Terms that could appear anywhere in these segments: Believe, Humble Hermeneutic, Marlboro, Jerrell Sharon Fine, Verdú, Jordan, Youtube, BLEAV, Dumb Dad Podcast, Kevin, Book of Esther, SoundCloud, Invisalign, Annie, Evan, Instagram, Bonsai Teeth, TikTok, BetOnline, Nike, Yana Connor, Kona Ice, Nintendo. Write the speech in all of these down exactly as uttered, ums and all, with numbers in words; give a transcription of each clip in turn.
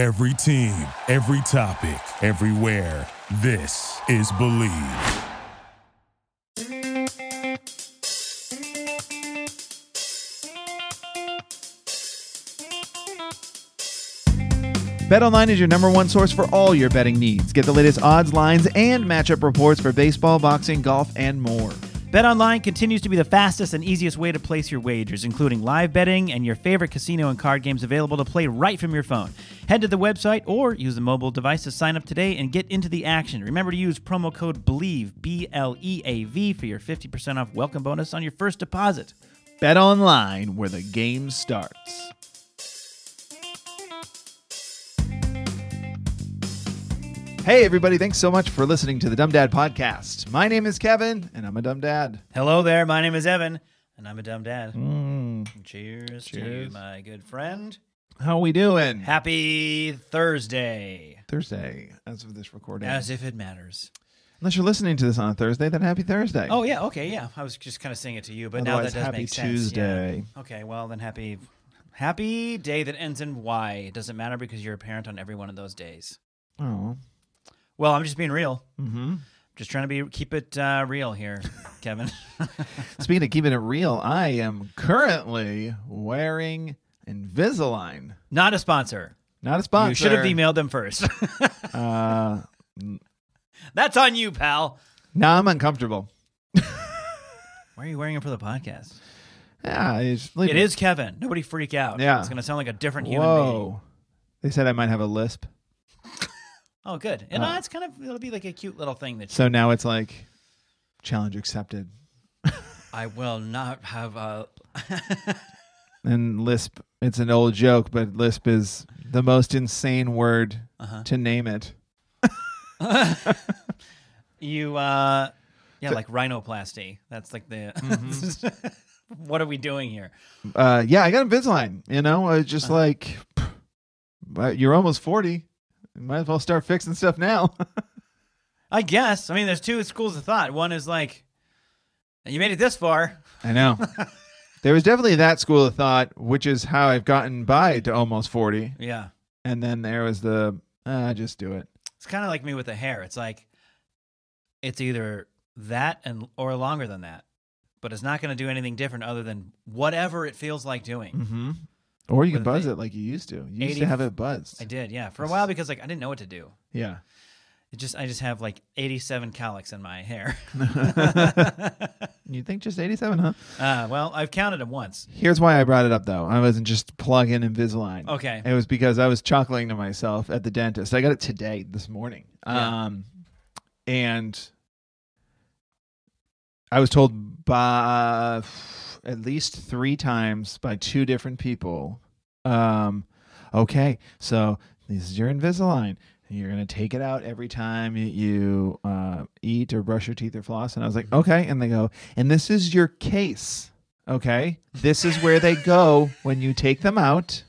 Every team, every topic, everywhere. This is Believe. BetOnline is your number one source for all your betting needs. Get the latest odds, lines, and matchup reports for baseball, boxing, golf, and more. BetOnline continues to be the fastest and easiest way to place your wagers, including live betting and your favorite casino and card games available to play right from your phone. Head to the website or use the mobile device to sign up today and get into the action. Remember to use promo code BLEAV, B L E A V, for your fifty percent off welcome bonus on your first deposit. BetOnline, where the game starts. Hey, everybody. Thanks so much for listening to the Dumb Dad Podcast. My name is Kevin, and I'm a dumb dad. Hello there. My name is Evan, and I'm a dumb dad. Mm. Cheers, Cheers to my good friend. How we doing? Happy Thursday. Thursday, as of this recording. As if it matters. Unless you're listening to this on a Thursday, then happy Thursday. Oh, yeah. Okay, yeah. I was just kind of saying it to you, but otherwise, now that does make sense. Happy Tuesday. Yeah. Okay, well, then happy, happy day that ends in Y. It doesn't matter because you're a parent on every one of those days. Oh, well, I'm just being real. Mm-hmm. Just trying to be keep it uh, real here, Kevin. Speaking of keeping it real, I am currently wearing Invisalign. Not a sponsor. Not a sponsor. You should have emailed them first. uh, That's on you, pal. No, nah, I'm uncomfortable. Why are you wearing it for the podcast? Yeah, it's it is Kevin. Nobody freak out. Yeah. It's going to sound like a different Whoa. human being. They said I might have a lisp. Oh, good. And uh, it's kind of, it'll be like a cute little thing. That. So you, now it's like, challenge accepted. I will not have a... And lisp, it's an old joke, but lisp is the most insane word uh-huh. to name it. You, uh, yeah, so, like rhinoplasty. That's like the... Mm-hmm. What are we doing here? Uh, yeah, I got Invisalign, you know? It's just uh-huh. like, pff, you're almost forty. Might as well start fixing stuff now. I guess. I mean, there's two schools of thought. One is like, you made it this far. I know. There was definitely that school of thought, which is how I've gotten by to almost forty. Yeah. And then there was the, ah, just do it. It's kind of like me with the hair. It's like, it's either that and or longer than that, but it's not going to do anything different other than whatever it feels like doing. Mm-hmm. Or you can buzz it like you used to. You used to have it buzzed. I did, yeah. For a while because like I didn't know what to do. Yeah. It just I just have like eighty-seven cowlicks in my hair. You think just eighty-seven, huh? Uh, well, I've counted them once. Here's why I brought it up, though. I wasn't just plugging Invisalign. Okay. It was because I was chuckling to myself at the dentist. I got it today, this morning. Yeah. Um, and I was told by... at least three times by two different people. Um, okay, so this is your Invisalign. You're going to take it out every time you uh, eat or brush your teeth or floss. And I was like, okay. And they go, and this is your case, okay? This is where they go when you take them out.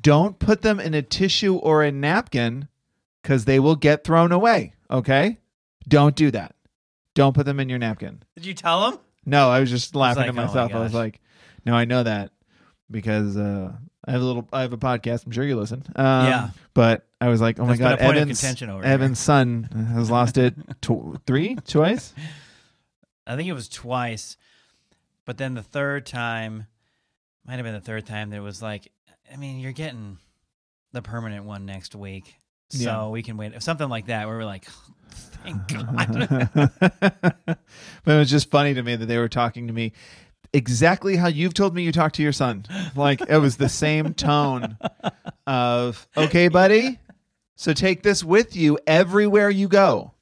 Don't put them in a tissue or a napkin because they will get thrown away, okay? Don't do that. Don't put them in your napkin. Did you tell them? No, I was just laughing at like, myself. Oh my I was like, "No, I know that because uh, I have a little. I have a podcast. I'm sure you listen." Um, yeah, but I was like, "Oh That's my god, Evan's, over Evan's son has lost it tw- three twice." I think it was twice, but then the third time, might have been the third time. There was like, I mean, you're getting the permanent one next week, so yeah. we can wait. Something like that, where we're like. Thank God. But it was just funny to me that they were talking to me exactly how you've told me you talk to your son. Like it was the same tone of, okay, buddy, so take this with you everywhere you go.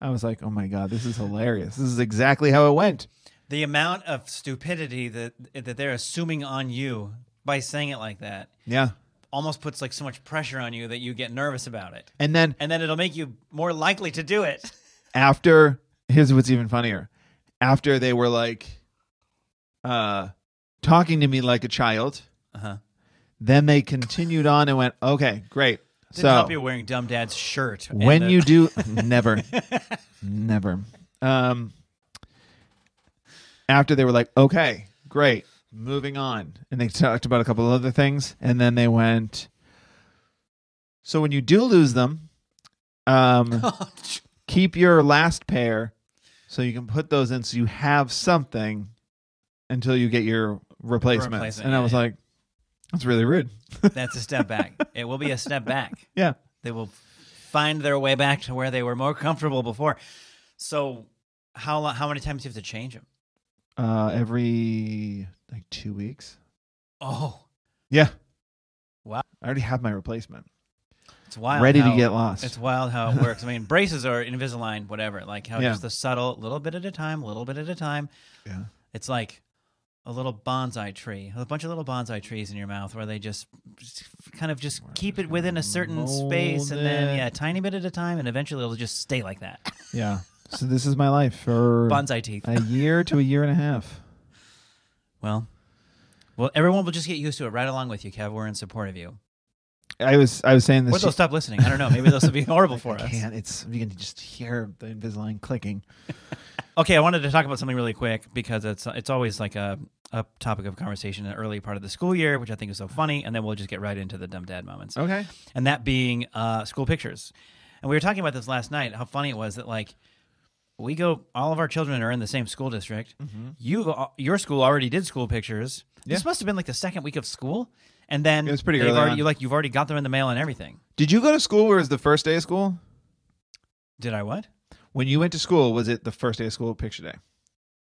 I was like, oh my God, this is hilarious. This is exactly how it went. The amount of stupidity that that they're assuming on you by saying it like that. Yeah. Almost puts like so much pressure on you that you get nervous about it. And then and then it'll make you more likely to do it. After, here's what's even funnier. After they were like uh, talking to me like a child, uh-huh. then they continued on and went, okay, great. Didn't so help you wearing Dumb Dad's shirt. When a- you do, never, never. Um, after they were like, okay, great. Moving on. And they talked about a couple of other things. And then they went, So when you do lose them, um, keep your last pair so you can put those in so you have something until you get your replacements. Replacement, and yeah, I was yeah. like, that's really rude. That's a step back. It will be a step back. Yeah. They will find their way back to where they were more comfortable before. So how how many times do you have to change them? Uh, every like two weeks. Oh. Yeah. Wow. I already have my replacement. It's wild. Ready how, to get lost. It's wild how it works. I mean, braces or Invisalign, whatever. Like how yeah. just the subtle, little bit at a time, little bit at a time. Yeah. It's like a little bonsai tree, a bunch of little bonsai trees in your mouth where they just, just kind of just keep it within a certain space and it. then, yeah, a tiny bit at a time, and eventually it'll just stay like that. Yeah. So this is my life for bonsai teeth. A year to a year and a half. Well, well, everyone will just get used to it right along with you, Kev. We're in support of you. I was I was saying this. Or they'll sh- stop listening. I don't know. Maybe this will be horrible for I us. Can't. It's, you can just hear the Invisalign clicking. Okay, I wanted to talk about something really quick because it's it's always like a, a topic of conversation in the early part of the school year, which I think is so funny, and then we'll just get right into the dumb dad moments. Okay. And that being uh, school pictures. And we were talking about this last night, how funny it was that like we go, all of our children are in the same school district. Mm-hmm. You, your school already did school pictures. Yeah. This must have been like the second week of school. And then it was pretty early already, you like you've already got them in the mail and everything. Did you go to school where it was the first day of school? Did I what? When you went to school, was it the first day of school, picture day?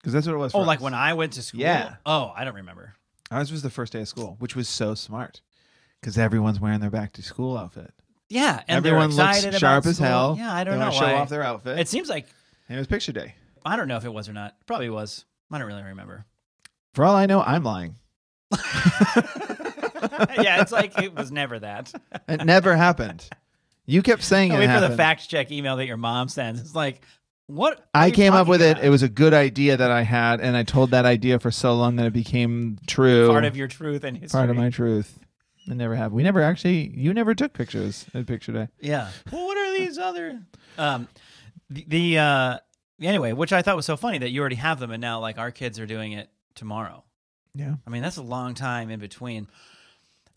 Because that's what it was. For oh, us. Like when I went to school. Yeah. Oh, I don't remember. Ours was the first day of school, which was so smart because everyone's wearing their back to school outfit. Yeah, and everyone they're excited looks sharp about as hell. Yeah, I don't they know why. Show off their outfit. It seems like and it was picture day. I don't know if it was or not. Probably was. I don't really remember. For all I know, I'm lying. Yeah, it's like it was never that. It never happened. You kept saying I it wait happened. For the fact check email that your mom sends. It's like, what? I came up with about? it. It was a good idea that I had, and I told that idea for so long that it became true. Part of your truth and history. Part of my truth. It never happened. We never actually, you never took pictures at Picture Day. Yeah. Well, what are these other? Um, the, the uh, anyway, which I thought was so funny that you already have them, and now like our kids are doing it tomorrow. Yeah. I mean, that's a long time in between.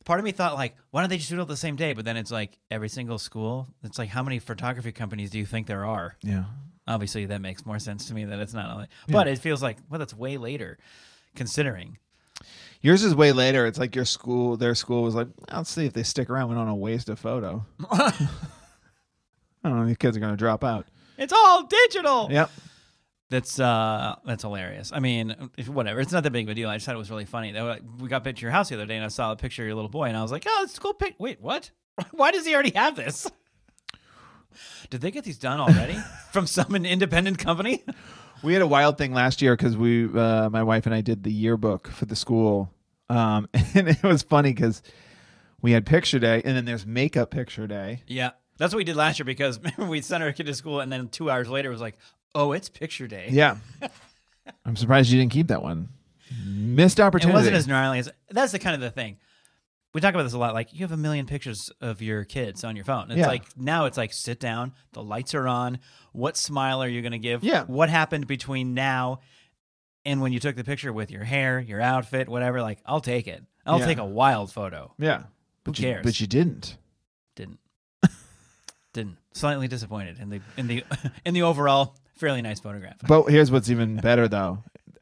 Part of me thought, like, why don't they just do it all the same day? But then it's like every single school. It's like, how many photography companies do you think there are? Yeah. Obviously, that makes more sense to me that it's not. Only, yeah. But it feels like, well, that's way later, considering. Yours is way later. It's like your school, their school was like, let's see if they stick around. We don't want to waste a photo. I don't know. These kids are going to drop out. It's all digital. Yep. That's uh, that's hilarious. I mean, if, whatever. It's not that big of a deal. I just thought it was really funny. They were like, we got back to your house the other day, and I saw a picture of your little boy, and I was like, oh, it's a cool pic. Wait, what? Why does he already have this? Did they get these done already from some independent company? We had a wild thing last year because we, uh, my wife and I did the yearbook for the school, um, and it was funny because we had picture day, and then there's makeup picture day. Yeah, that's what we did last year because remember we sent our kid to school, and then two hours later it was like, oh, it's picture day. Yeah. I'm surprised you didn't keep that one. Missed opportunity. It wasn't as gnarly as... That's the kind of the thing. We talk about this a lot. Like, you have a million pictures of your kids on your phone. It's yeah. like, now it's like, sit down. The lights are on. What smile are you going to give? Yeah. What happened between now and when you took the picture with your hair, your outfit, whatever? Like, I'll take it. I'll yeah. take a wild photo. Yeah. Who but cares? You, but you didn't. Didn't. didn't. Slightly disappointed in the in the, in the overall... Fairly nice photograph. But here's what's even better, though,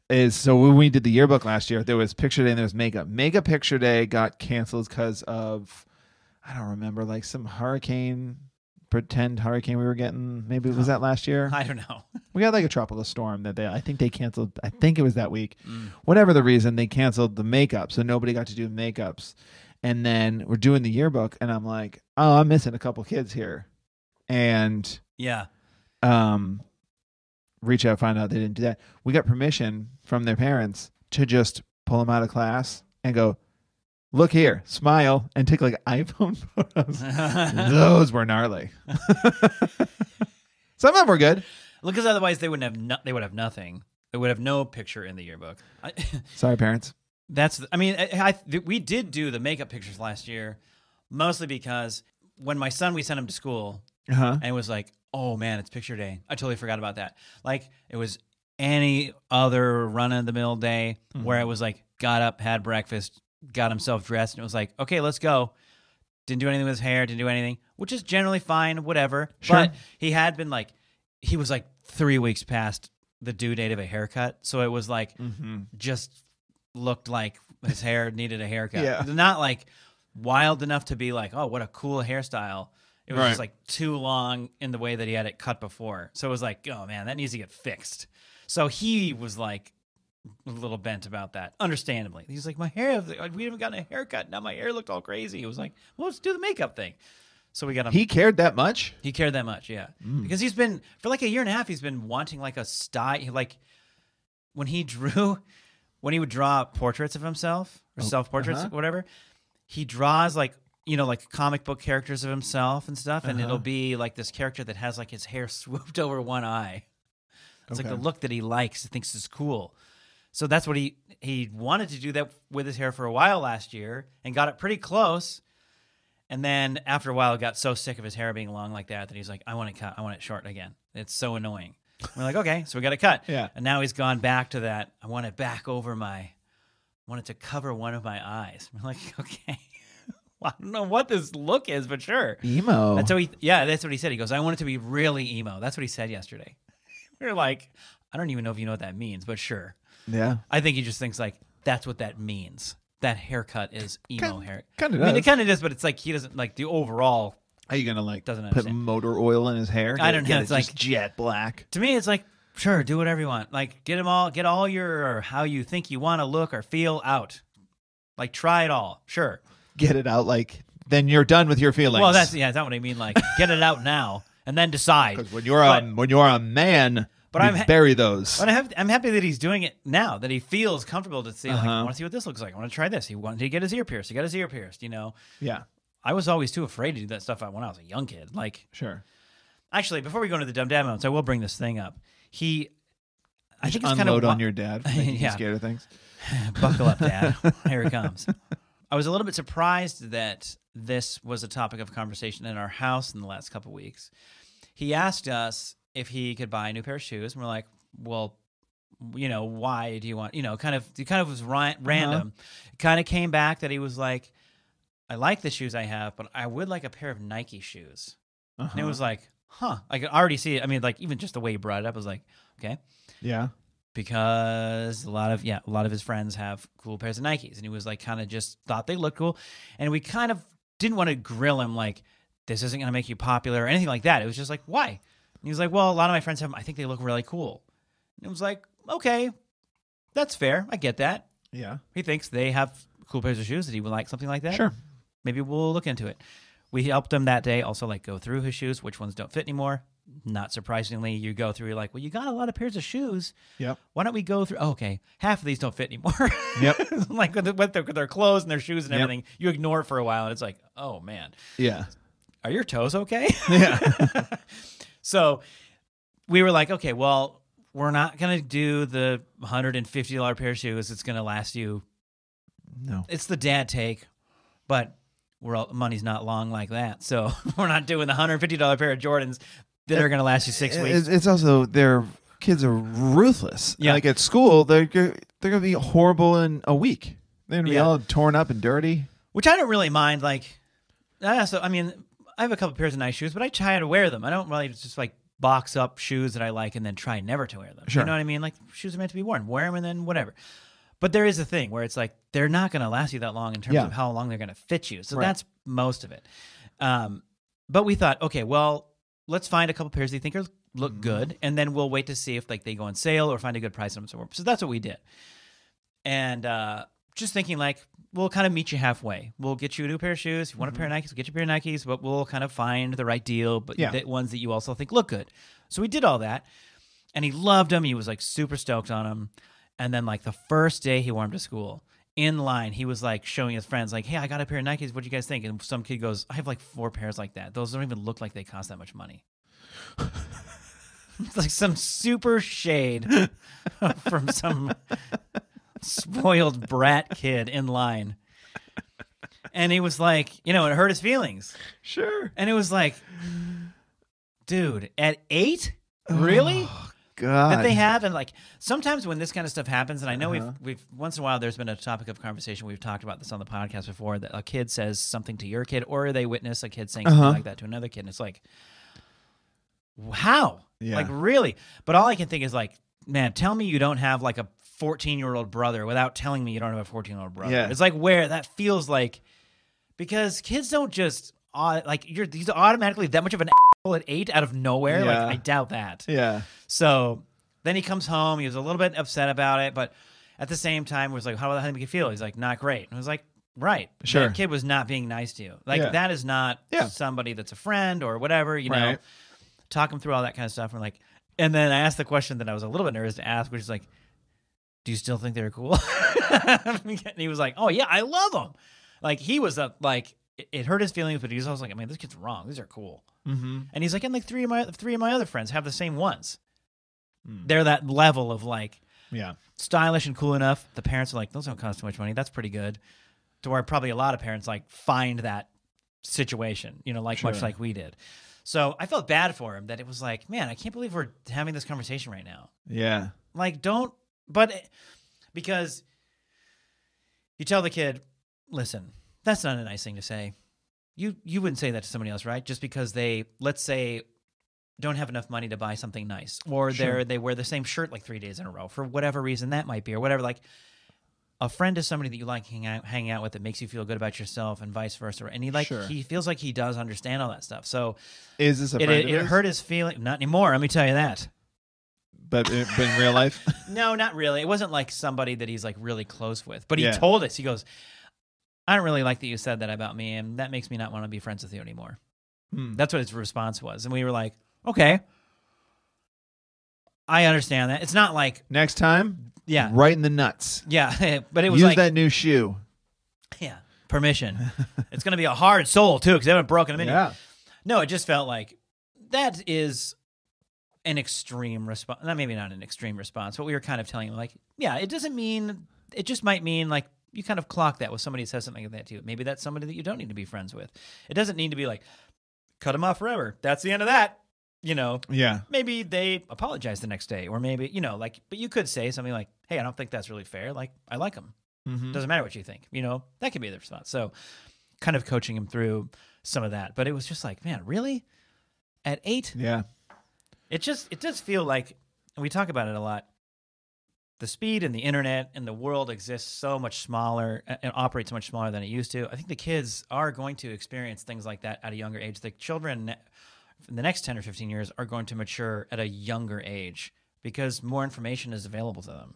is so when we did the yearbook last year, there was picture day and there was makeup. Mega picture day got canceled because of, I don't remember, like some hurricane, pretend hurricane we were getting. Maybe it was oh, that last year. I don't know. We got like a tropical storm that they, I think they canceled. I think it was that week. Mm. Whatever the reason, they canceled the makeup. So nobody got to do makeups. And then we're doing the yearbook and I'm like, oh, I'm missing a couple kids here. And yeah. Um. Reach out, find out they didn't do that. We got permission from their parents to just pull them out of class and go, look here, smile, and take like iPhone photos. Those were gnarly. Some of them were good. Look, because otherwise they wouldn't have. No, they would have nothing. They would have no picture in the yearbook. I, Sorry, parents. That's. The, I mean, I, I, we did do the makeup pictures last year, mostly because when my son, we sent him to school, uh-huh. and it was like, oh man, it's picture day. I totally forgot about that. Like it was any other run of the mill day mm-hmm. where it was like got up, had breakfast, got himself dressed, and it was like, okay, let's go. Didn't do anything with his hair. Didn't do anything, which is generally fine, whatever. Sure. But he had been like, he was like three weeks past the due date of a haircut. So it was like, mm-hmm. just looked like his hair needed a haircut. Yeah. Not like wild enough to be like, oh, what a cool hairstyle. It was right. just like too long in the way that he had it cut before. So it was like, oh man, that needs to get fixed. So he was like a little bent about that, understandably. He's like, my hair, we haven't gotten a haircut. Now my hair looked all crazy. He was like, well, let's do the makeup thing. So we got him. He cared that much? He cared that much, yeah. Mm. Because he's been, for like a year and a half, he's been wanting like a style. Like when he drew, when he would draw portraits of himself or oh, self-portraits, uh-huh. or whatever, he draws like, you know, like comic book characters of himself and stuff, and uh-huh. it'll be like this character that has like his hair swooped over one eye. It's okay. Like the look that he likes, he thinks is cool. So that's what he he wanted to do that with his hair for a while last year, and got it pretty close. And then after a while, got so sick of his hair being long like that that he's like, I want it cut, I want it short again. It's so annoying. And we're like, okay, so we got it cut. Yeah. And now he's gone back to that. I want it back over my, I want it to cover one of my eyes. We're like, okay. I don't know what this look is, but sure. Emo. And so he, yeah, that's what he said. He goes, I want it to be really emo. That's what he said yesterday. We were like, I don't even know if you know what that means, but sure. Yeah. I think he just thinks like, that's what that means. That haircut is emo kind, hair. Kind of I does. Mean, it kind of is, but it's like he doesn't like the overall. Are you going to like doesn't put understand. Motor oil in his hair? I don't know. It, it's like jet black. To me, it's like, sure, do whatever you want. Like get them all, get all your, or how you think you want to look or feel out. Like try it all. Sure. Get it out, like then you're done with your feelings. Well, that's yeah, that's not what I mean. Like, get it out now, and then decide. Because when you're but, a when you're a man, but I'm ha- bury those. But I have, I'm happy that he's doing it now. That he feels comfortable to see. Uh-huh. Like, I want to see what this looks like. I want to try this. He wanted to get his ear pierced. He got his ear pierced. You know. Yeah. I was always too afraid to do that stuff when I was a young kid. Like, sure. Actually, before we go into the dumb dad moments, I will bring this thing up. He, I you think it's unload kind of wa- on your dad. Yeah. Scared of things. Buckle up, Dad. Here it comes. I was a little bit surprised that this was a topic of conversation in our house in the last couple of weeks. He asked us if he could buy a new pair of shoes, and we're like, well, you know, why do you want, you know, kind of, it kind of was ri- random. Uh-huh. It kind of came back that he was like, I like the shoes I have, but I would like a pair of Nike shoes. Uh-huh. And it was like, huh, I could already see it. I mean, like even just the way he brought it up, I was like, okay. Yeah. Because a lot of yeah, a lot of his friends have cool pairs of Nikes, and he was like, kind of just thought they looked cool, and we kind of didn't want to grill him like, this isn't going to make you popular or anything like that. It was just like, why? And he was like, well, a lot of my friends have them. I think they look really cool. And it was like, okay, that's fair. I get that. Yeah, he thinks they have cool pairs of shoes that he would like something like that. Sure, maybe we'll look into it. We helped him that day also like go through his shoes, which ones don't fit anymore. Not surprisingly, you go through, you're like, well, you got a lot of pairs of shoes. Yep. Why don't we go through? Oh, okay. Half of these don't fit anymore. Yep. Like with, with, their, with their clothes and their shoes and everything, yep. You ignore it for a while, and it's like, oh, man. Yeah. Are your toes okay? Yeah. So we were like, okay, well, we're not going to do the one hundred fifty dollars pair of shoes. It's going to last you. No. It's the dad take, but we're all, money's not long like that. So we're not doing the one hundred fifty dollars pair of Jordans that are going to last you six weeks. It's also their kids are ruthless. Yeah. Like at school, they're they're going to be horrible in a week. They're going to be yeah. all torn up and dirty. Which I don't really mind. Like, I also, I mean, I have a couple pairs of nice shoes, but I try to wear them. I don't really just like box up shoes that I like and then try never to wear them. Sure. You know what I mean? Like shoes are meant to be worn. Wear them and then whatever. But there is a thing where it's like they're not going to last you that long in terms yeah. of how long they're going to fit you. So right. that's most of it. Um, but we thought, okay, well, let's find a couple pairs they think are, look good, and then we'll wait to see if like they go on sale or find a good price on them somewhere. So that's what we did. And uh, just thinking like, we'll kind of meet you halfway. We'll get you a new pair of shoes. If you want mm-hmm. a pair of Nikes, we'll get you a pair of Nikes, but we'll kind of find the right deal, but yeah. the ones that you also think look good. So we did all that, and he loved them. He was like super stoked on them. And then like the first day he wore them to school, in line, he was like showing his friends, like, hey, I got a pair of Nikes. What do you guys think? And some kid goes, I have like four pairs like that. Those don't even look like they cost that much money. It's like some super shade from some spoiled brat kid in line. And he was like, you know, it hurt his feelings. Sure. And it was like, dude, at eight? Really? Oh, God. That they have. And like sometimes when this kind of stuff happens, and I know uh-huh. we've, we've once in a while there's been a topic of conversation. We've talked about this on the podcast before, that a kid says something to your kid, or they witness a kid saying uh-huh. something like that to another kid. And it's like, how? Yeah. Like, really? But all I can think is like, man, tell me you don't have like a fourteen-year-old brother without telling me you don't have a fourteen-year-old brother. Yeah. It's like, where that feels like, because kids don't just, uh, like, you're he's automatically that much of an asshole at eight out of nowhere. Yeah. Like, I doubt that. Yeah. So then he comes home. He was a little bit upset about it, but at the same time, was like, how did that make you feel? He's like, not great. And I was like, right. Sure. That kid was not being nice to you. Like, yeah. that is not yeah. somebody that's a friend or whatever, you right. know. Talk him through all that kind of stuff. And like, and then I asked the question that I was a little bit nervous to ask, which is like, do you still think they're cool? And he was like, oh, yeah, I love them. Like, he was a, like, it hurt his feelings, but he was also like, I mean, this kid's wrong. These are cool. Mm-hmm. And he's like, and like three of my three of my other friends have the same ones. Mm. They're that level of like, yeah, stylish and cool enough. The parents are like, those don't cost too much money. That's pretty good. To where probably a lot of parents like find that situation, you know, like sure. much like we did. So I felt bad for him, that it was like, man, I can't believe we're having this conversation right now. Yeah. Like, don't, but it, because you tell the kid, listen, that's not a nice thing to say. You you wouldn't say that to somebody else, right? Just because they, let's say, don't have enough money to buy something nice, or sure. they're, they wear the same shirt like three days in a row for whatever reason that might be, or whatever. Like, a friend is somebody that you like hanging out, hanging out with, that makes you feel good about yourself, and vice versa. And he like sure. he feels like he does understand all that stuff. So is this a friend? It, it, it hurt his feeling. Not anymore. Let me tell you that. But in, but in real life, no, not really. It wasn't like somebody that he's like really close with. But he yeah. told us. He goes, I don't really like that you said that about me, and that makes me not want to be friends with you anymore. Hmm. That's what his response was, and we were like, okay, I understand that. It's not like next time. Yeah. Right in the nuts. Yeah. But it was Use like. Use that new shoe. Yeah. Permission. It's going to be a hard sole, too, because they haven't broken them in. Yeah. No, it just felt like that is an extreme response. Not Maybe not an extreme response, but we were kind of telling him, like, yeah, it doesn't mean, it just might mean, like, you kind of clock that with somebody who says something like that to you. Maybe that's somebody that you don't need to be friends with. It doesn't need to be like, cut them off forever. That's the end of that. You know, yeah. Maybe they apologize the next day, or maybe, you know, like, but you could say something like, hey, I don't think that's really fair. Like, I like him. Mm-hmm. Doesn't matter what you think. You know, that could be the response. So kind of coaching him through some of that. But it was just like, man, really? At eight? Yeah. It just, it does feel like, and we talk about it a lot, the speed and the internet and the world exists so much smaller and operates much smaller than it used to. I think the kids are going to experience things like that at a younger age. The children... in the next ten or fifteen years are going to mature at a younger age because more information is available to them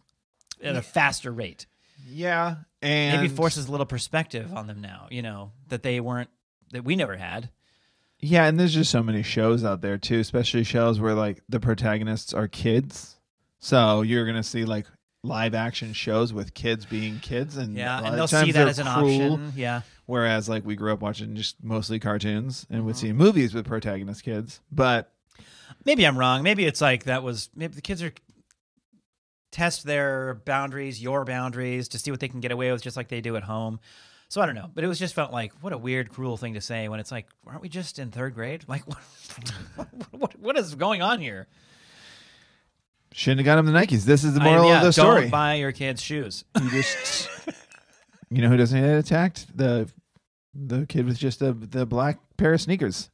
at yeah. a faster rate. Yeah. And maybe forces a little perspective on them now, you know, that they weren't, that we never had. Yeah. And there's just so many shows out there too, especially shows where like the protagonists are kids. So you're going to see like live action shows with kids being kids. And yeah, and they'll see that as an cruel. option. Yeah. Whereas, like, we grew up watching just mostly cartoons and would see movies with protagonist kids. But maybe I'm wrong. Maybe it's like that was maybe the kids are test their boundaries, your boundaries, to see what they can get away with, just like they do at home. So I don't know. But it was just felt like, what a weird, cruel thing to say when it's like, aren't we just in third grade? Like, what, what, what is going on here? Shouldn't have got him the Nikes. This is the moral I mean, yeah, of the story. Don't buy your kids' shoes. You just. You know who doesn't get attacked? The the kid with just the the black pair of sneakers.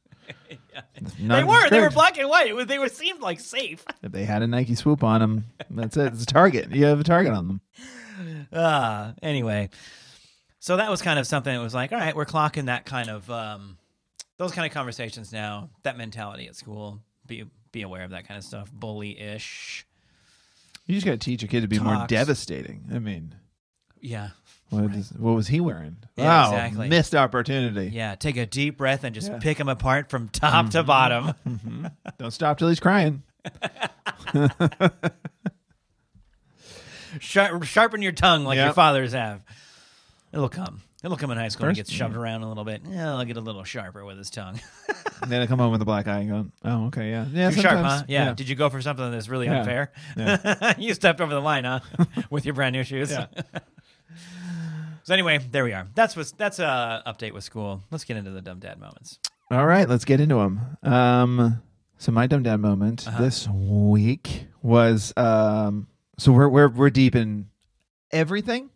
Yeah. They were. They were black and white. It was, they were seemed like safe. If they had a Nike swoop on them, that's it. It's a target. You have a target on them. Uh, anyway, so that was kind of something that was like, all right, we're clocking that kind of, um, those kind of conversations now, that mentality at school. Be, be aware of that kind of stuff. Bully-ish. You just got to teach a kid to be talks. More devastating. I mean. Yeah. What, right. is, what was he wearing? Yeah, wow, exactly. Missed opportunity. Yeah, take a deep breath and just yeah. pick him apart from top mm-hmm. to bottom. Mm-hmm. Don't stop till he's crying. Sharp, sharpen your tongue like yep. your fathers have. It'll come. It'll come in high school. First, he gets shoved yeah. around a little bit. Yeah, he'll get a little sharper with his tongue. And then he'll come home with a black eye and go, oh, okay, yeah. yeah Too sharp, huh? Yeah. yeah. Did you go for something that's really yeah. unfair? Yeah. You stepped over the line, huh? With your brand new shoes. Yeah. So anyway, there we are. That's what's, that's a update with school. Let's get into the dumb dad moments. All right, let's get into them. Um, So my dumb dad moment uh-huh. this week was um, so we're we're we're deep in everything.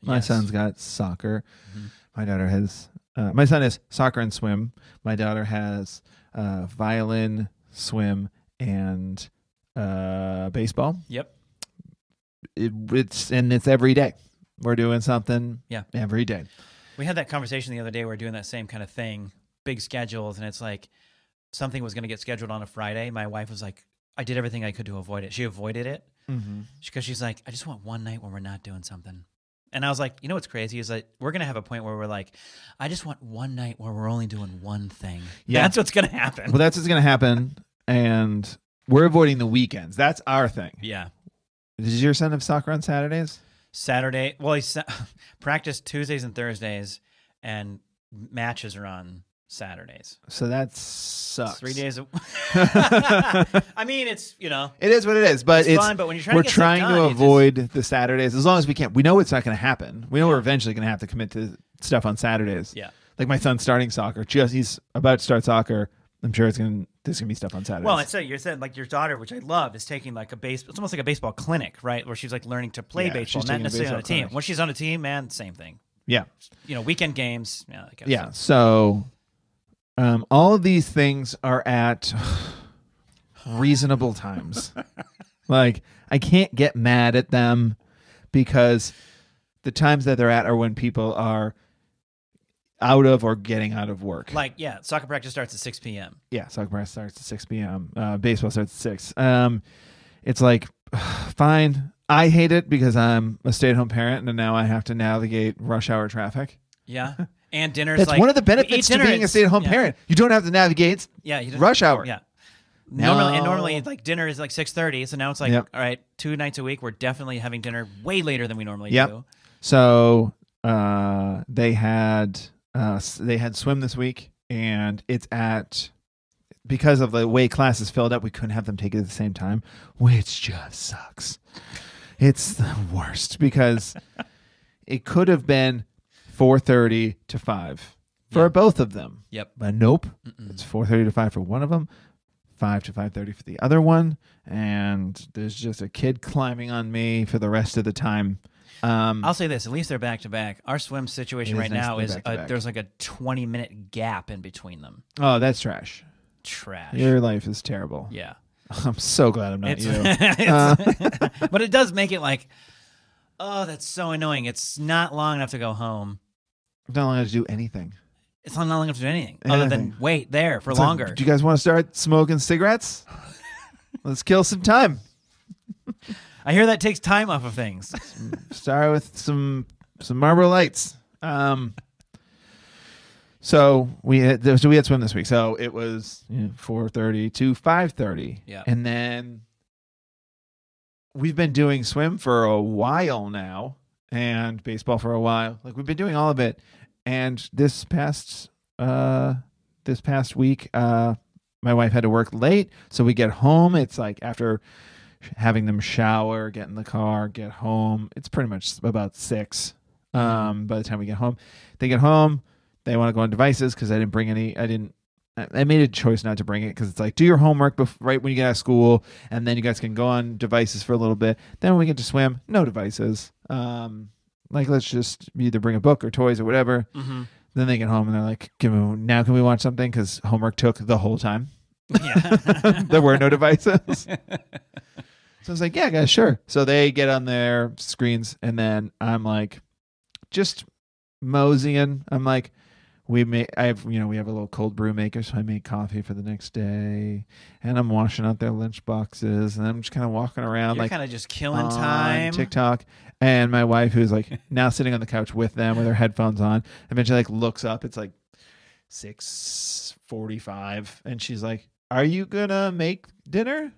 My yes. son's got soccer. Mm-hmm. My daughter has uh, my son has soccer and swim. My daughter has uh, violin, swim, and uh, baseball. Yep. It, it's and it's every day. We're doing something. Yeah. Every day. We had that conversation the other day. We we're doing that same kind of thing, big schedules, and it's like something was going to get scheduled on a Friday. My wife was like, "I did everything I could to avoid it." She avoided it because mm-hmm. she, she's like, "I just want one night when we're not doing something." And I was like, you know what's crazy is like we're going to have a point where we're like, I just want one night where we're only doing one thing. Yeah. That's what's going to happen. Well, that's what's going to happen. And we're avoiding the weekends. That's our thing. Yeah. Does your son have soccer on Saturdays? Saturday. Well, he's practiced Tuesdays and Thursdays, and matches are on Saturdays. So that sucks. Three days. A- I mean, it's, you know, it is what it is, but it's, it's fun, but when you're trying we're to get trying done, to avoid just... the Saturdays as long as we can. We know it's not going to happen. We know yeah. we're eventually going to have to commit to stuff on Saturdays. Yeah. Like my son's starting soccer. Just he's about to start soccer. I'm sure it's going to, there's going to be stuff on Saturdays. Well, it's you said like your daughter, which I love, is taking like a baseball, it's almost like a baseball clinic, right? Where she's like learning to play yeah, baseball, not necessarily baseball on a team. Clinic. When she's on a team, man, same thing. Yeah. You know, weekend games. Yeah. That kind yeah. Of so, Um, all of these things are at reasonable times. Like, I can't get mad at them because the times that they're at are when people are out of or getting out of work. Like, yeah, soccer practice starts at six p.m. Yeah, soccer practice starts at six p.m. Uh, baseball starts at six. Um, it's like, fine. I hate it because I'm a stay-at-home parent, and now I have to navigate rush hour traffic. Yeah. And dinner's That's like... That's one of the benefits to being a stay-at-home yeah. parent. You don't have to navigate yeah, rush hour. Yeah. No. Normally, and normally, like, dinner is like six thirty, so now it's like, yep. all right, two nights a week, we're definitely having dinner way later than we normally yep. do. So uh, they had uh, they had swim this week, and it's at... Because of the way classes filled up, we couldn't have them take it at the same time, which just sucks. It's the worst, because it could have been... four thirty to five for yep. both of them. Yep. But nope. Mm-mm. It's four thirty to five for one of them, five to five thirty for the other one, and there's just a kid climbing on me for the rest of the time. Um, I'll say this, at least they're back to back. Our swim situation right nice now is a, there's like a twenty minute gap in between them. Oh, that's trash. Trash. Your life is terrible. Yeah. I'm so glad I'm not it's, you. uh, but it does make it like, oh, that's so annoying. It's not long enough to go home. It's not long enough to do anything. It's not long enough to do anything, anything. Other than wait there for it's longer. Like, do you guys want to start smoking cigarettes? Let's kill some time. I hear that takes time off of things. Start with some some Marlboro Lights. Um, so we had, so we had swim this week. So it was you know, four thirty to five thirty. Yeah. And then... We've been doing swim for a while now and baseball for a while. Like we've been doing all of it. And this past uh, this past week, uh, my wife had to work late. So we get home. It's like after having them shower, get in the car, get home. It's pretty much about six um, by the time we get home. They get home. They want to go on devices because I didn't bring any. I didn't. I made a choice not to bring it because it's like, do your homework bef- right when you get out of school, and then you guys can go on devices for a little bit. Then when we get to swim, no devices. Um, like, let's just either bring a book or toys or whatever. Mm-hmm. Then they get home, and they're like, can we, now can we watch something? Because homework took the whole time. Yeah. There were no devices. So I was like, yeah, guys, sure. So they get on their screens, and then I'm like, just moseying. I'm like... We make I've you know we have a little cold brew maker, so I made coffee for the next day, and I'm washing out their lunch boxes, and I'm just kind of walking around. You're like kind of just killing time. TikTok, and my wife, who's like now sitting on the couch with them with her headphones on, eventually like looks up. It's like six forty-five, and she's like, "Are you gonna make dinner?"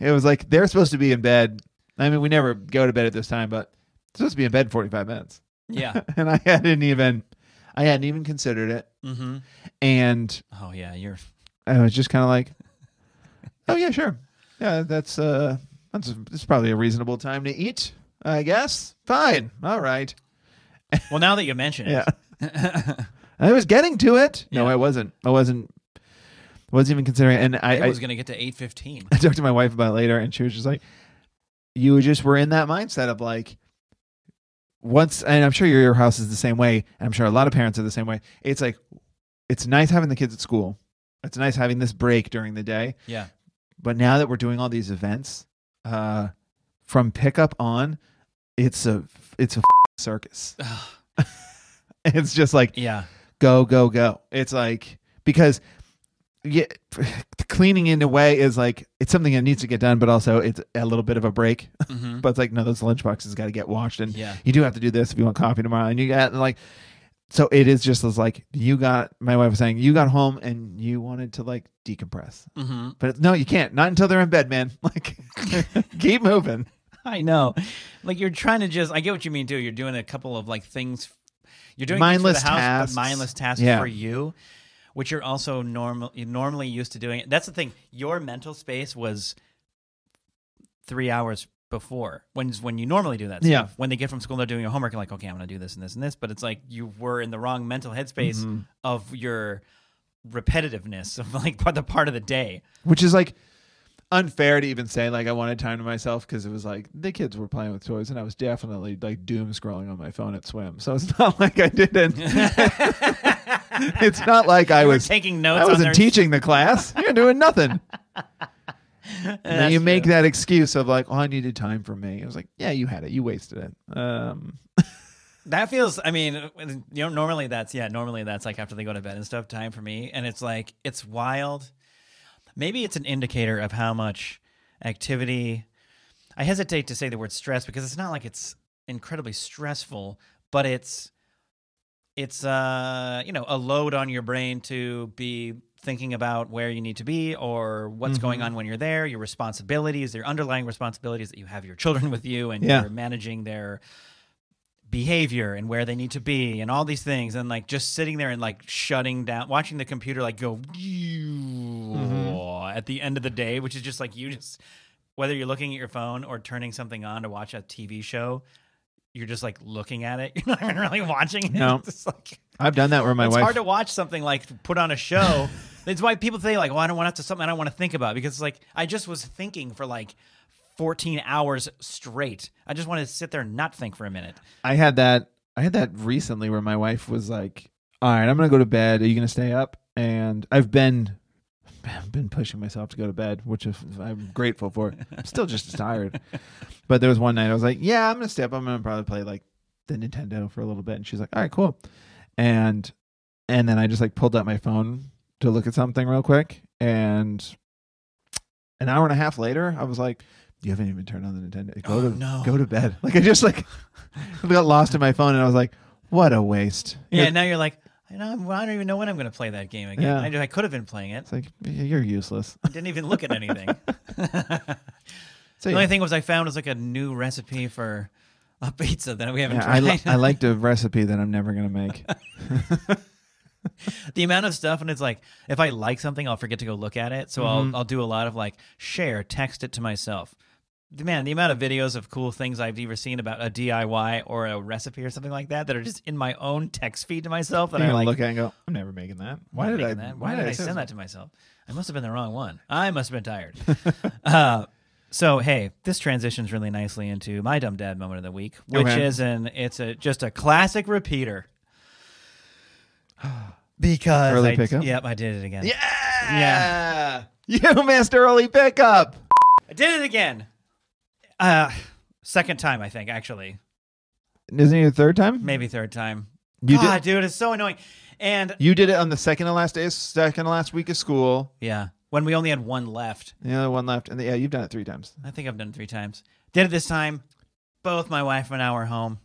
It was like they're supposed to be in bed. I mean, we never go to bed at this time, but. Supposed to be in bed forty-five minutes. Yeah. And I hadn't even I hadn't even considered it. Mm-hmm. And oh yeah, you're I was just kind of like, oh yeah, sure. Yeah, that's uh that's it's probably a reasonable time to eat, I guess. Fine. All right. Well, now that you mention it. Yeah. I was getting to it. Yeah. No, I wasn't. I wasn't. Wasn't even considering it. And I, I was going to get to eight fifteen. I talked to my wife about it later, and she was just like, you just were in that mindset of like, once, and I'm sure your house is the same way, and I'm sure a lot of parents are the same way. It's like, it's nice having the kids at school. It's nice having this break during the day. Yeah. But now that we're doing all these events, uh, from pickup on, it's a, it's a circus. It's just like, yeah, go, go, go. It's like, because yeah, cleaning in a way is like, it's something that needs to get done, but also it's a little bit of a break. Mm-hmm. But it's like, no, those lunchboxes got to get washed, and yeah, you do have to do this if you want coffee tomorrow. And you got like, so it is just as like, you got, my wife was saying, you got home and you wanted to like decompress, mm-hmm. but no, you can't, not until they're in bed, man. Like, keep moving. I know, like you're trying to just, I get what you mean too. You're doing a couple of like things, you're doing mindless house, tasks, but mindless tasks yeah. for you. Which you're also normal, you're normally used to doing. That's the thing. Your mental space was three hours before when when you normally do that stuff. Yeah. When they get from school, they're doing your homework. You're like, okay, I'm going to do this and this and this. But it's like you were in the wrong mental headspace mm-hmm. of your repetitiveness of like the part of the day. Which is like unfair to even say. Like I wanted time to myself because it was like the kids were playing with toys and I was definitely like doom scrolling on my phone at swim. So it's not like I didn't. It's not like I was taking notes. I wasn't on their... teaching the class. You're doing nothing. And you make true. That excuse of like, oh, I needed time for me. I was like, yeah, you had it. You wasted it. Um, that feels, I mean, you know, normally that's, yeah, normally that's like after they go to bed and stuff, time for me. And it's like, it's wild. Maybe it's an indicator of how much activity. I hesitate to say the word stress because it's not like it's incredibly stressful, but it's, It's, uh, you know, a load on your brain to be thinking about where you need to be or what's mm-hmm. going on when you're there, your responsibilities, their underlying responsibilities that you have your children with you and yeah. you're managing their behavior and where they need to be and all these things. And like just sitting there and like shutting down, watching the computer like go mm-hmm. at the end of the day, which is just like you just, whether you're looking at your phone or turning something on to watch a T V show, you're just like looking at it. You're not even really watching it. No. It's like, I've done that where my it's wife. It's hard to watch something like put on a show. That's why people say like, well, I don't want to something I don't want to think about because it's like, I just was thinking for like fourteen hours straight. I just want to sit there and not think for a minute. I had that. I had that recently where my wife was like, all right, I'm going to go to bed. Are you going to stay up? And I've been, I've been pushing myself to go to bed, which is, I'm grateful for. I'm still just tired. But there was one night I was like, yeah, I'm going to stay up. I'm going to probably play like the Nintendo for a little bit. And she's like, all right, cool. And and then I just like pulled out my phone to look at something real quick. And an hour and a half later, I was like, you haven't even turned on the Nintendo. Go, oh, to, no. go to bed. Like I just like got lost in my phone and I was like, what a waste. Yeah, it, now you're like, I don't even know when I'm going to play that game again. Yeah. I, just, I could have been playing it. It's like, you're useless. I didn't even look at anything. So, the only yeah. thing was I found was like a new recipe for a pizza that we haven't yeah, tried. I, li- I liked a recipe that I'm never going to make. The amount of stuff, and it's like, if I like something, I'll forget to go look at it. So mm-hmm. I'll, I'll do a lot of like, share, text it to myself. Man, the amount of videos of cool things I've ever seen about a D I Y or a recipe or something like that that are just in my own text feed to myself that I like look at and go, I'm never making that. Why did I? That. Why, why did I send that to myself? I must have been the wrong one. I must have been tired. uh, so hey, this transitions really nicely into my dumb dad moment of the week, which okay. is an it's a just a classic repeater. Because early I, pickup. Yep, I did it again. Yeah, yeah. You missed early pickup. I did it again. Uh, second time, I think, actually. Isn't it your third time? Maybe third time. You God, did- dude, it's so annoying. And you did it on the second to last day, second to last week of school. Yeah, when we only had one left. Yeah, one left. And the, yeah, you've done it three times. I think I've done it three times. Did it this time. Both my wife and I were home.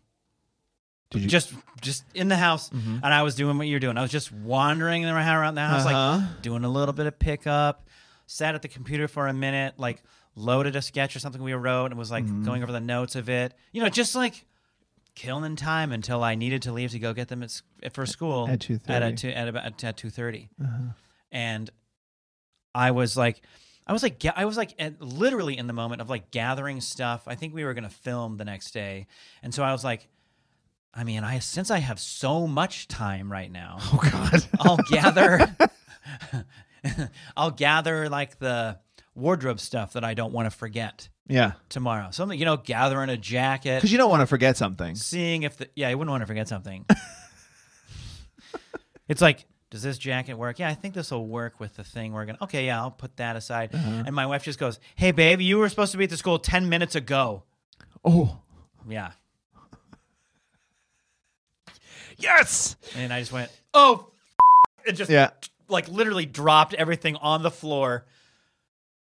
Did you- just just in the house. Mm-hmm. And I was doing what you're doing. I was just wandering around the house, uh-huh. like doing a little bit of pickup, sat at the computer for a minute, like... loaded a sketch or something we wrote and was like mm. going over the notes of it. You know, just like killing time until I needed to leave to go get them at, for school at two thirty. At, at, at about at two thirty. Uh-huh. And I was like, I was like, I was like at, literally in the moment of like gathering stuff. I think we were going to film the next day. And so I was like, I mean, I since I have so much time right now, oh God, I'll gather, I'll gather like the wardrobe stuff that I don't want to forget. Yeah, tomorrow, something, you know, gathering a jacket because you don't want to forget something. Seeing if the yeah, you wouldn't want to forget something. It's like, does this jacket work? Yeah, I think this will work with the thing we're gonna. Okay, yeah, I'll put that aside. Uh-huh. And my wife just goes, "Hey, babe, you were supposed to be at the school ten minutes ago." Oh, yeah. Yes. And I just went, oh, it just yeah. like literally dropped everything on the floor,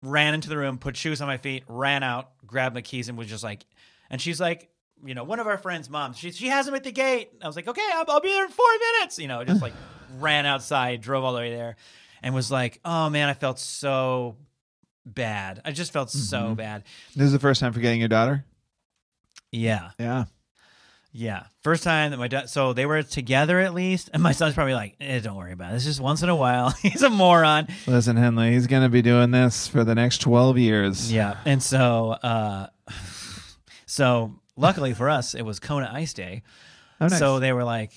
ran into the room, put shoes on my feet, ran out, grabbed my keys, and was just like, and she's like, you know, one of our friends' moms, she she has him at the gate. I was like, okay, I'll, I'll be there in four minutes. You know, just like ran outside, drove all the way there, and was like, oh man, I felt so bad. I just felt mm-hmm. so bad. This is the first time forgetting your daughter? Yeah. Yeah. Yeah, first time that my dad, so they were together at least, and my son's probably like, eh, don't worry about it. It's just once in a while. He's a moron. Listen, Henley, he's going to be doing this for the next twelve years. Yeah, and so, uh, so luckily for us, it was Kona Ice Day. Oh, nice. So they were like,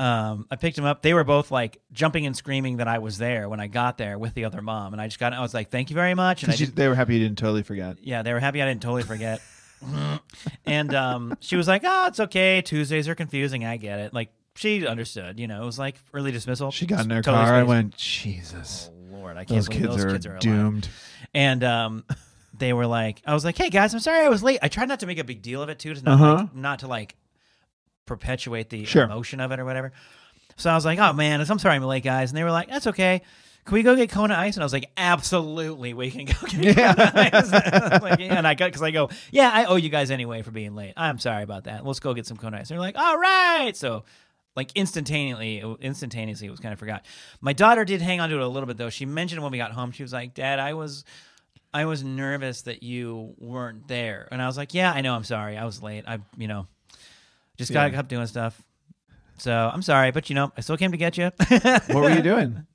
um, I picked him up. They were both like jumping and screaming that I was there when I got there with the other mom, and I just got, I was like, thank you very much. And I you, they were happy you didn't totally forget. Yeah, they were happy I didn't totally forget. And um, she was like, oh, it's okay. Tuesdays are confusing. I get it. Like, she understood, you know, it was like early dismissal. She got in her totally car. Spacing. I went, Jesus. Oh, Lord. I can't those believe kids those are kids are doomed. Alive. And um, they were like, I was like, hey, guys, I'm sorry I was late. I tried not to make a big deal of it, too, to not, uh-huh. like, not to like perpetuate the sure. emotion of it or whatever. So I was like, oh, man, I'm sorry I'm late, guys. And they were like, that's okay. Can we go get Kona Ice? And I was like, absolutely, we can go get yeah. Kona Ice. I like, yeah. And I got, because I go, yeah, I owe you guys anyway for being late. I'm sorry about that. Let's go get some Kona Ice. And they're like, all right. So, like, instantaneously, instantaneously, it was kind of forgot. My daughter did hang on to it a little bit, though. She mentioned when we got home, she was like, Dad, I was, I was nervous that you weren't there. And I was like, yeah, I know. I'm sorry. I was late. I, you know, just got yeah. up doing stuff. So I'm sorry, but you know, I still came to get you. What were you doing?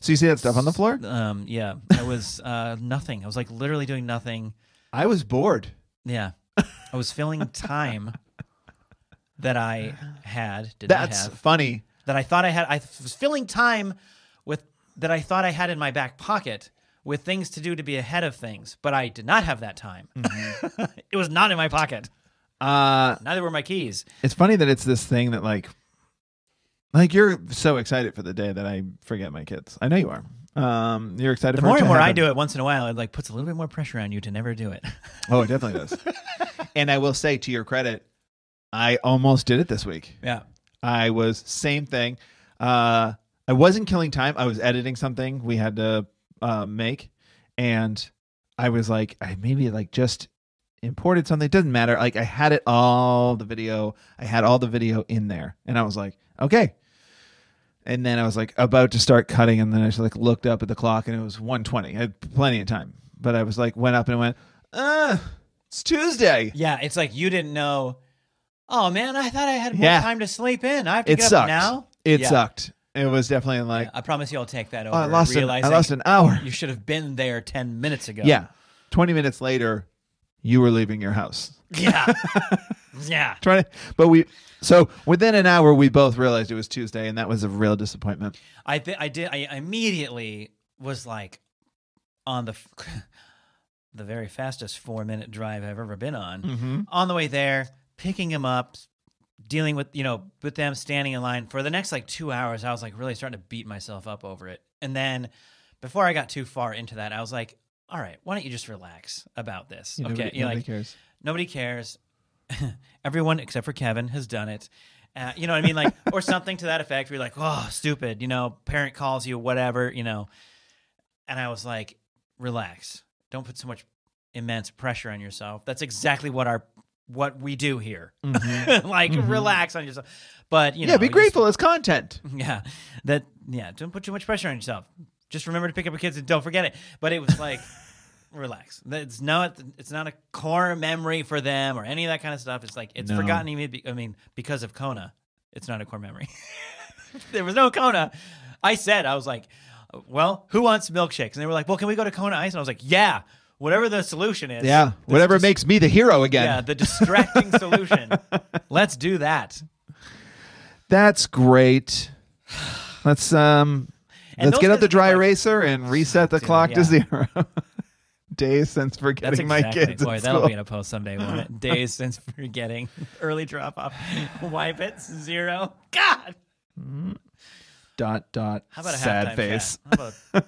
So you see that stuff on the floor? Um, yeah, I was uh, nothing. I was like literally doing nothing. I was bored. Yeah, I was filling time that I had. Did That's have, funny. That I thought I had. I was filling time with that I thought I had in my back pocket with things to do to be ahead of things, but I did not have that time. Mm-hmm. It was not in my pocket. Uh, Neither were my keys. It's funny that it's this thing that like. Like, you're so excited for the day that I forget my kids. I know you are. Um, you're excited for the more and more I do it once in a while, it like puts a little bit more pressure on you to never do it. Oh, it definitely does. And I will say, to your credit, I almost did it this week. Yeah. I was, same thing. Uh, I wasn't killing time. I was editing something we had to uh, make. And I was like, I maybe like just imported something. It doesn't matter. Like, I had it all, the video. I had all the video in there. And I was like, okay. And then I was like about to start cutting, and then I just like looked up at the clock, and it was one twenty. I had plenty of time, but I was like went up and went, uh, it's Tuesday. Yeah, it's like you didn't know. Oh man, I thought I had more yeah. time to sleep in. I have to it get sucked. Up now. It yeah. sucked. It was definitely like. Yeah, I promise you, I'll take that over. Oh, I lost an, I lost an hour. You should have been there ten minutes ago. Yeah, twenty minutes later, you were leaving your house. Yeah, yeah. Trying to, but we. So within an hour, we both realized it was Tuesday, and that was a real disappointment. I th- I did. I immediately was like on the f- the very fastest four minute drive I've ever been on. Mm-hmm. On the way there, picking him up, dealing with you know with them standing in line for the next like two hours. I was like really starting to beat myself up over it. And then before I got too far into that, I was like, all right, why don't you just relax about this? Yeah, okay, nobody, nobody like, cares. Nobody cares. Everyone except for Kevin has done it. Uh, you know what I mean? Like, or something to that effect. We're like, oh, stupid. You know, parent calls you, whatever, you know. And I was like, relax. Don't put so much immense pressure on yourself. That's exactly what our what we do here. Mm-hmm. Like, mm-hmm. relax on yourself. But, you know. Yeah, be grateful. Just, it's content. Yeah. That, yeah, don't put too much pressure on yourself. Just remember to pick up your kids and don't forget it. But it was like. Relax. It's not. It's not a core memory for them or any of that kind of stuff. It's like it's no. forgotten. I mean, because of Kona, it's not a core memory. There was no Kona. I said, I was like, well, who wants milkshakes? And they were like, well, can we go to Kona Ice? And I was like, yeah. whatever the solution is. Yeah, whatever dis- makes me the hero again. Yeah, the distracting solution. Let's do that. That's great. Let's um, and let's get out the dry like, eraser and reset the dude, clock yeah. to zero. Days since forgetting exactly, my kids. Boy, that'll be in a post someday, won't it? Days since forgetting. Early drop off. Wipe it. Zero. God. Mm. Dot, dot. How about a sad face? How about,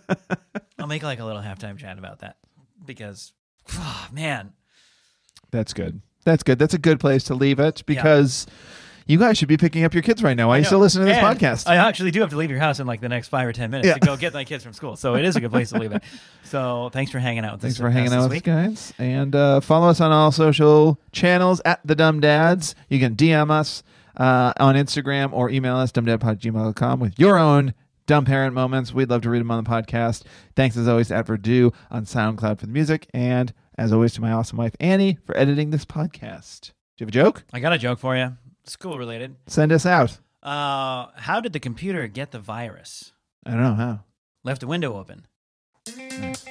I'll make like a little halftime chat about that because, oh, man. That's good. That's good. That's a good place to leave it because yeah. you guys should be picking up your kids right now. Why are you still listening to this and podcast? I actually do have to leave your house in like the next five or ten minutes yeah. to go get my kids from school. So it is a good place to leave it. So thanks for hanging out with thanks us. Thanks for hanging out with us, guys. And uh, follow us on all social channels at The Dumb Dads. You can D M us. Uh, on Instagram or email us dumbdadpod at gmail dot com with your own dumb parent moments. We'd love to read them on the podcast. Thanks as always at Verdú on SoundCloud for the music, and as always to my awesome wife Annie for editing this podcast. Do you have a joke? I got a joke for you. School related. Send us out. Uh, how did the computer get the virus? I don't know how. Left the window open. Mm.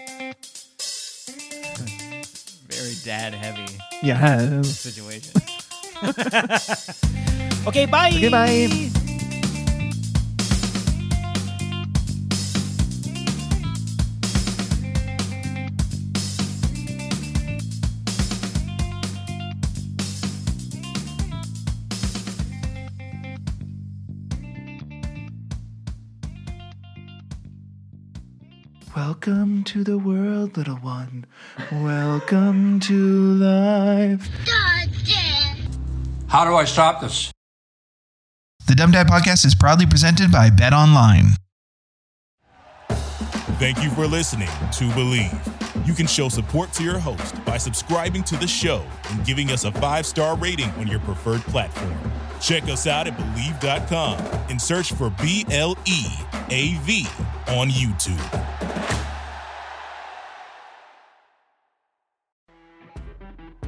Very dad heavy. Yeah. Situation. Okay, bye. Okay, bye. Welcome to the world, little one. Welcome to life. How do I stop this? The Dumb Dad Podcast is proudly presented by BetOnline. Thank you for listening to Believe. You can show support to your host by subscribing to the show and giving us a five-star rating on your preferred platform. Check us out at Believe dot com and search for B L E A V on YouTube.